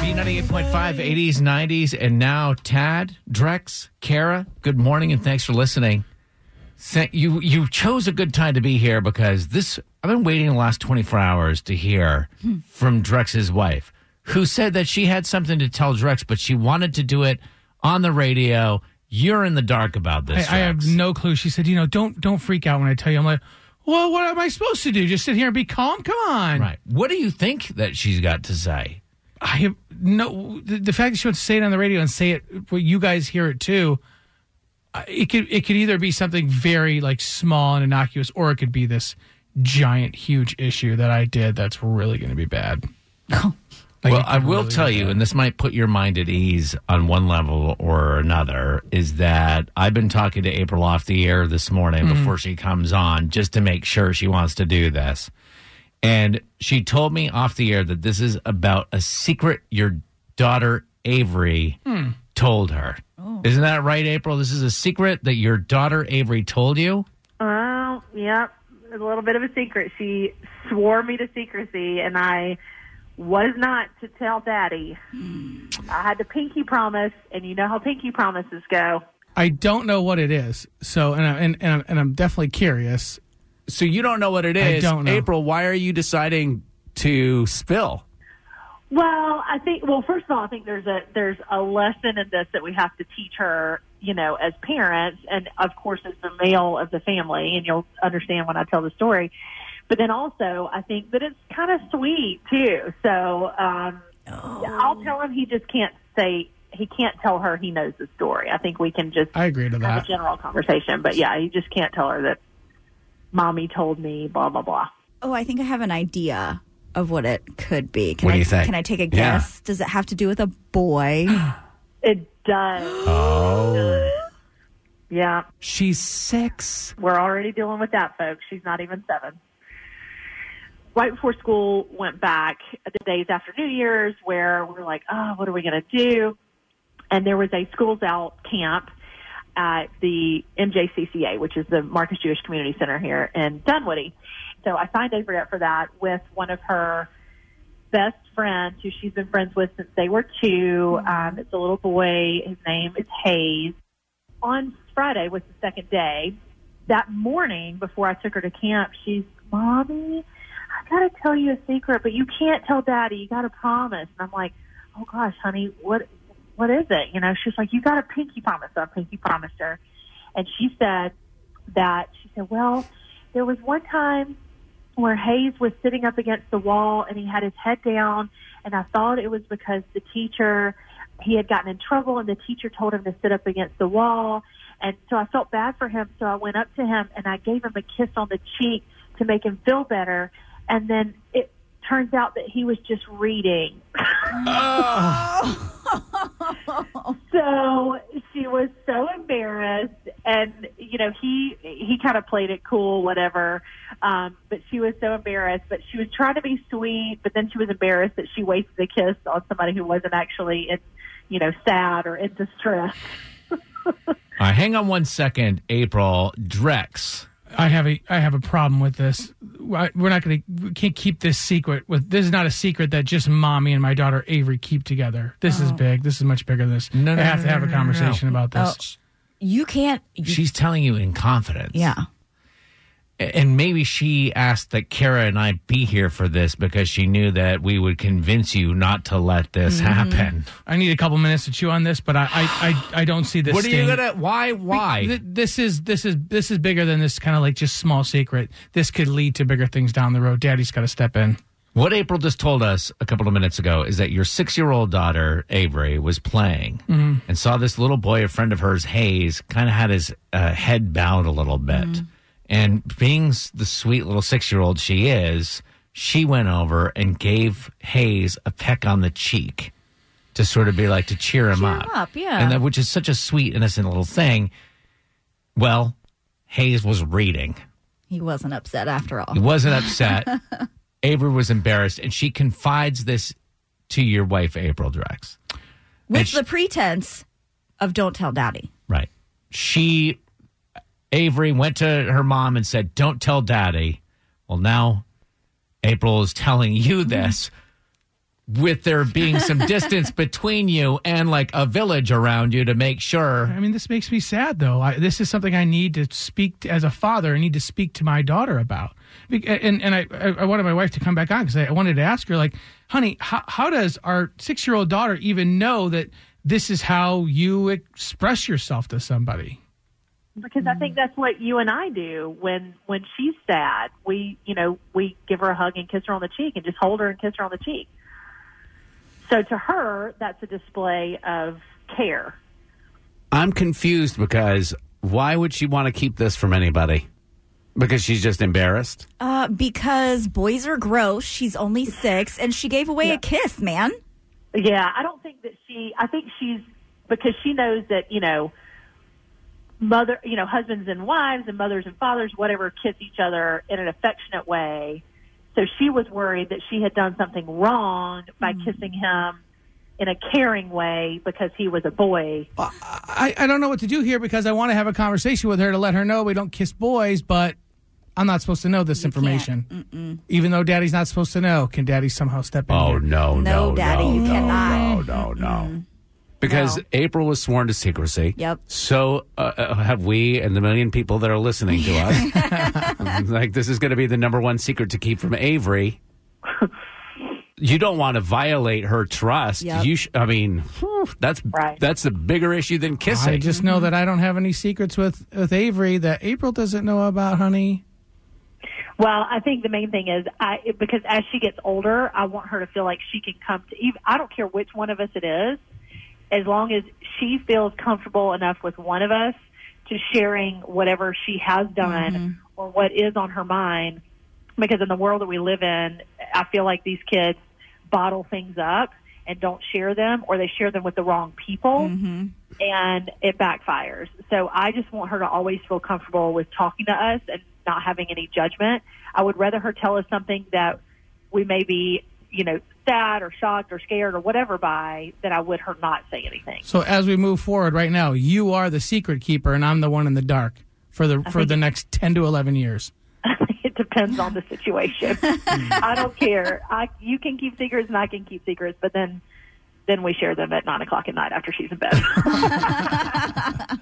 B98.5, 80s, 90s, and now Tad, Drex, Kara, good morning and thanks for listening. You chose a good time to be here because I've been waiting the last 24 hours to hear from Drex's wife, who said that she had something to tell Drex, but she wanted to do it on the radio. You're in the dark about this, Drex. I have no clue. She said, don't freak out when I tell you. I'm like, well, what am I supposed to do? Just sit here and be calm? Come on. Right. What do you think that she's got to say? I have no. The fact that she wants to say it on the radio and say it where you guys hear it too, it could either be something very small and innocuous, or it could be this giant, huge issue that I did that's really going to be bad. Well, I will tell you, and this might put your mind at ease on one level or another, is that I've been talking to April off the air this morning before she comes on, just to make sure she wants to do this. And she told me off the air that this is about a secret your daughter, Avery, told her. Oh. Isn't that right, April? This is a secret that your daughter, Avery, told you? Well, yep. A little bit of a secret. She swore me to secrecy, and I was not to tell Daddy. I had the pinky promise, and you know how pinky promises go. I don't know what it is, so and I'm definitely curious. So you don't know what it is. I don't know. April, why are you deciding to spill? Well, first of all, I think there's a lesson in this that we have to teach her, as parents, and of course as the male of the family, and you'll understand when I tell the story. But then also, I think that it's kind of sweet too. So I'll tell him he just can't say. He can't tell her he knows the story. I think we can just have a general conversation. But yeah, you just can't tell her that Mommy told me blah blah blah. Oh, I think I have an idea of what it could be. What do you think? Can I take a guess? Yeah. Does it have to do with a boy? It does. Oh. Yeah. She's 6. We're already dealing with that, folks. She's not even 7. Right before school went back, the days after New Year's, where we were like, oh, what are we going to do? And there was a Schools Out camp at the mjcca, which is the Marcus Jewish Community Center here in Dunwoody. So I signed Avery up for that with one of her best friends, who she's been friends with since they were 2. It's a little boy. His name is Hayes. On Friday was the second day. That morning, before I took her to camp, she's, Mommy, I got to tell you a secret, but you can't tell Daddy. You got to promise. And I'm like, oh, gosh, honey, what is it? She's like, you got a pinky promise. So I pinky promised her. And she said, well, there was one time where Hayes was sitting up against the wall and he had his head down, and I thought it was because he had gotten in trouble and the teacher told him to sit up against the wall. And so I felt bad for him. So I went up to him and I gave him a kiss on the cheek to make him feel better. And then it turns out that he was just reading. Oh. So she was so embarrassed, and he kind of played it cool, whatever. But she was so embarrassed. But she was trying to be sweet, but then she was embarrassed that she wasted a kiss on somebody who wasn't actually, sad or in distress. Hang on one second, April. Drex. I have a problem with this. We can't keep this secret. This is not a secret that just Mommy and my daughter Avery keep together. This is big. This is much bigger than this. No, I have to have a conversation about this. You can't. She's telling you in confidence. Yeah. And maybe she asked that Kara and I be here for this because she knew that we would convince you not to let this happen. I need a couple minutes to chew on this, but I don't see this. What are you gonna? Why? This is bigger than this kind of just small secret. This could lead to bigger things down the road. Daddy's got to step in. What April just told us a couple of minutes ago is that your 6-year-old daughter, Avery, was playing and saw this little boy, a friend of hers, Hayes, kind of had his head bowed a little bit. And being the sweet little 6-year-old she is, she went over and gave Hayes a peck on the cheek. to sort of be like, to cheer him up. Cheer him up, yeah. And that, which is such a sweet, innocent little thing. Well, Hayes was reading. He wasn't upset after all. He wasn't upset. Avery was embarrassed, and she confides this to your wife, April Drex. With the pretense of don't tell Daddy. Right. Avery went to her mom and said, don't tell Daddy. Well, now April is telling you this with there being some distance between you and like a village around you to make sure. I mean, this makes me sad, though. This is something I need to speak to, as a father. I need to speak to my daughter about. And I wanted my wife to come back on because I wanted to ask her, like, honey, how does our 6-year-old daughter even know that this is how you express yourself to somebody? Because I think that's what you and I do when she's sad. We give her a hug and kiss her on the cheek and just hold her and kiss her on the cheek. So to her, that's a display of care. I'm confused because why would she want to keep this from anybody? Because she's just embarrassed? Because boys are gross. She's only 6, and she gave away a kiss, man. Yeah, I don't think that I think she's, because she knows that, husbands and wives and mothers and fathers, whatever, kiss each other in an affectionate way. So she was worried that she had done something wrong by kissing him in a caring way because he was a boy. I don't know what to do here because I want to have a conversation with her to let her know we don't kiss boys, but I'm not supposed to know this information. Even though Daddy's not supposed to know. Can Daddy somehow step in? Oh, no, Daddy, you cannot. No. Because April was sworn to secrecy. Yep. So have we and the million people that are listening to us. Like, this is going to be the number one secret to keep from Avery. You don't want to violate her trust. Yep. That's a bigger issue than kissing. I just know that I don't have any secrets with Avery that April doesn't know about, honey. Well, I think the main thing is because as she gets older, I want her to feel like she can come to – I don't care which one of us it is. As long as she feels comfortable enough with one of us to sharing whatever she has done or what is on her mind, because in the world that we live in, I feel like these kids bottle things up and don't share them, or they share them with the wrong people, and it backfires. So I just want her to always feel comfortable with talking to us and not having any judgment. I would rather her tell us something that we may be, sad or shocked or scared or whatever by, that I would her not say anything. So as we move forward right now, you are the secret keeper and I'm the one in the dark for the next 10 to 11 years. It depends on the situation. I don't care. You can keep secrets and I can keep secrets, but then we share them at 9:00 at night after she's in bed. I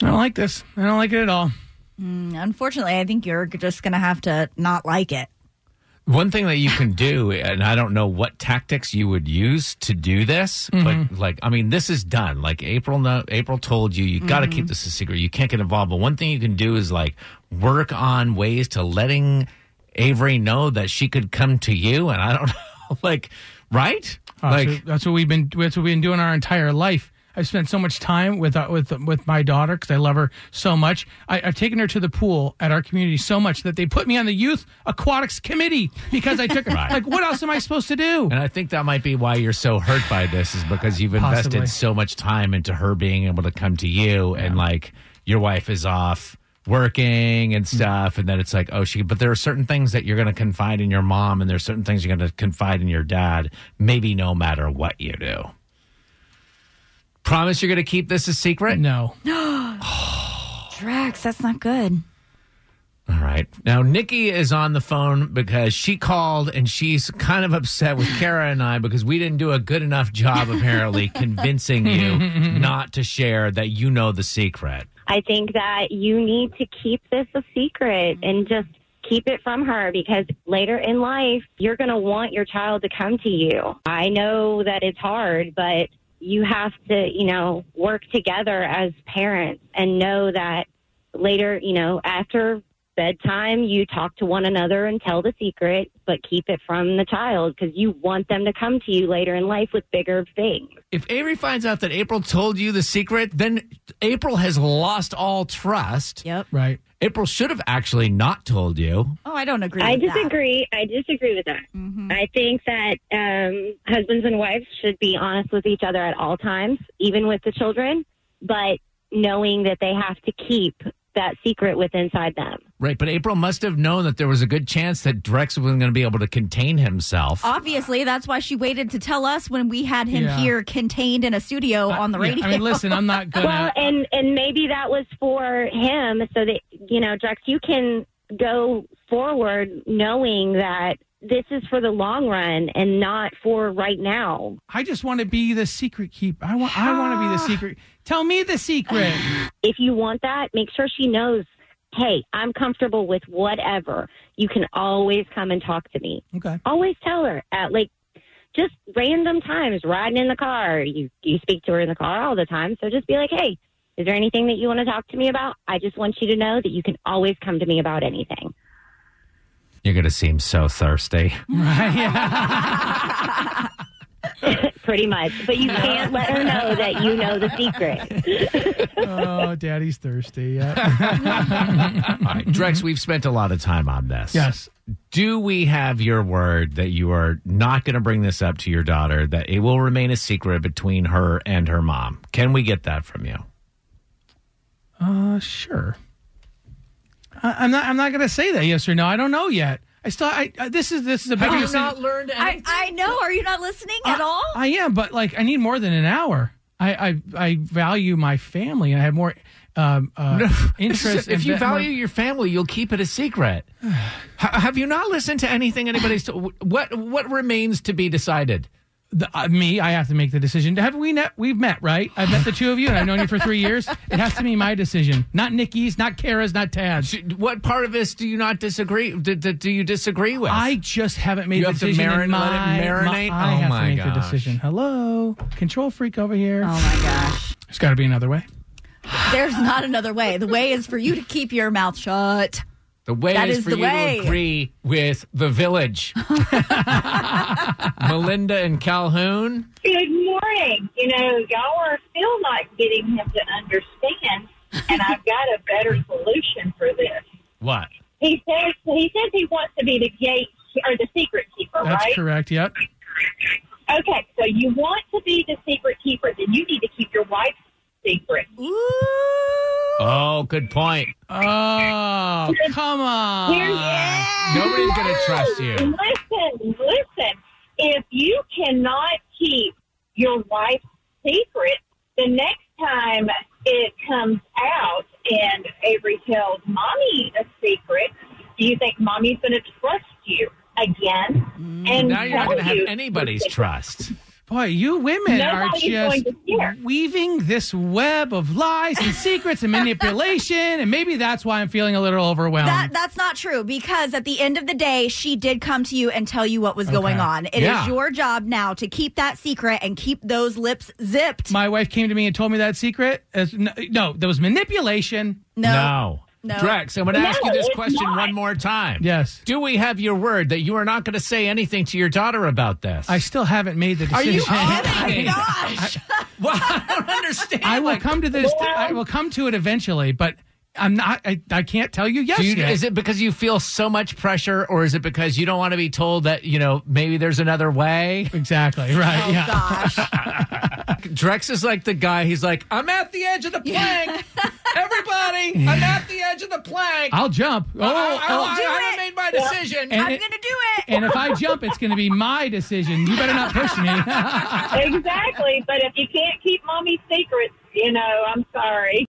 don't like this. I don't like it at all. Unfortunately, I think you're just going to have to not like it. One thing that you can do, and I don't know what tactics you would use to do this, but this is done. Like April told you, you got to keep this a secret. You can't get involved. But one thing you can do is like work on ways to letting Avery know that she could come to you. And I don't know, right? So that's what we've been doing our entire life. I've spent so much time with my daughter because I love her so much. I've taken her to the pool at our community so much that they put me on the youth aquatics committee because I took her. Right. Like, what else am I supposed to do? And I think that might be why you're so hurt by this, is because you've invested so much time into her being able to come to you, and your wife is off working and stuff, and then it's like, but there are certain things that you're going to confide in your mom, and there's certain things you're going to confide in your dad, maybe no matter what you do. Promise you're going to keep this a secret? No. Drax, that's not good. All right. Now, Nikki is on the phone because she called and she's kind of upset with Kara and I because we didn't do a good enough job, apparently, convincing you not to share that you know the secret. I think that you need to keep this a secret and just keep it from her, because later in life, you're going to want your child to come to you. I know that it's hard, but you have to, work together as parents and know that later, after bedtime, you talk to one another and tell the secret, but keep it from the child because you want them to come to you later in life with bigger things. If Avery finds out that April told you the secret, then April has lost all trust. Yep. Right. April should have actually not told you. Oh, I don't agree with that. I disagree with that. Mm-hmm. I think that husbands and wives should be honest with each other at all times, even with the children, but knowing that they have to keep that secret with inside them. Right, but April must have known that there was a good chance that Drex wasn't going to be able to contain himself. Obviously, that's why she waited to tell us when we had him here contained in a studio on the radio. I mean, listen, I'm not going to... Well, and maybe that was for him so that, you know, Drex, you can go forward knowing that this is for the long run and not for right now. I just want to be the secret keeper. I want to be the secret. Tell me the secret. If you want that, make sure she knows, hey, I'm comfortable with whatever. You can always come and talk to me. Okay. Always tell her at like just random times, riding in the car. You speak to her in the car all the time. So just be like, hey, is there anything that you want to talk to me about? I just want you to know that you can always come to me about anything. You're going to seem so thirsty. Right? Pretty much. But you can't let her know that you know the secret. Oh, Daddy's thirsty. Yep. All right, Drex, we've spent a lot of time on this. Yes. Do we have your word that you are not going to bring this up to your daughter, that it will remain a secret between her and her mom? Can we get that from you? Sure. I'm not going to say that yes or no. I don't know yet. This is a big thing. Not learned anything? I know. Are you not listening at all? I am, but like I need more than an hour. I value my family, and I have more interest. If you value your family, you'll keep it a secret. Have you not listened to anything anybody's what remains to be decided? I have to make the decision. We've met, right? I've met the two of you, and I've known you for 3 years. It has to be my decision, not Nikki's, not Kara's, not Tad's. What part of this do you not disagree? Do you disagree with? I just haven't made the decision. You have to let it marinate. I have to make the decision. Hello, control freak over here. Oh my gosh! There's got to be another way. There's not another way. The way is for you to keep your mouth shut. The way is for you to agree with the village. Melinda and Calhoun. Good morning. You know, y'all are still not getting him to understand, and I've got a better solution for this. What? He says he wants to be the gate or the secret keeper, right? That's correct, yep. Okay, so you want to be the secret keeper, then you need to keep your wife's secret. Ooh. Oh, good point. Oh, come on. Nobody's going to trust you. Listen. If you cannot keep your wife's secret, the next time it comes out and Avery tells Mommy a secret, do you think Mommy's going to trust you again? And now you're not going to have anybody's trust. Boy, you women are just weaving this web of lies and secrets and manipulation, and maybe that's why I'm feeling a little overwhelmed. That's not true, because at the end of the day, she did come to you and tell you what was going on. It is your job now to keep that secret and keep those lips zipped. My wife came to me and told me that secret. No, there was manipulation. No. Drex, I'm going to ask you this question one more time. Yes. Do we have your word that you are not going to say anything to your daughter about this? I still haven't made the decision. Are you kidding? Oh, my gosh. I don't understand. I will come to this. I will come to it eventually, but I'm not. I can't tell you yet. Is it because you feel so much pressure, or is it because you don't want to be told that, you know, maybe there's another way? Exactly. Right. Oh, gosh. Drex is like the guy. He's like, I'm at the edge of the plank. Everybody, I'm at the edge of the plank. I'll jump. I haven't made my decision. I'm going to do it. And if I jump, it's going to be my decision. You better not push me. Exactly. But if you can't keep Mommy's secrets, you know, I'm sorry.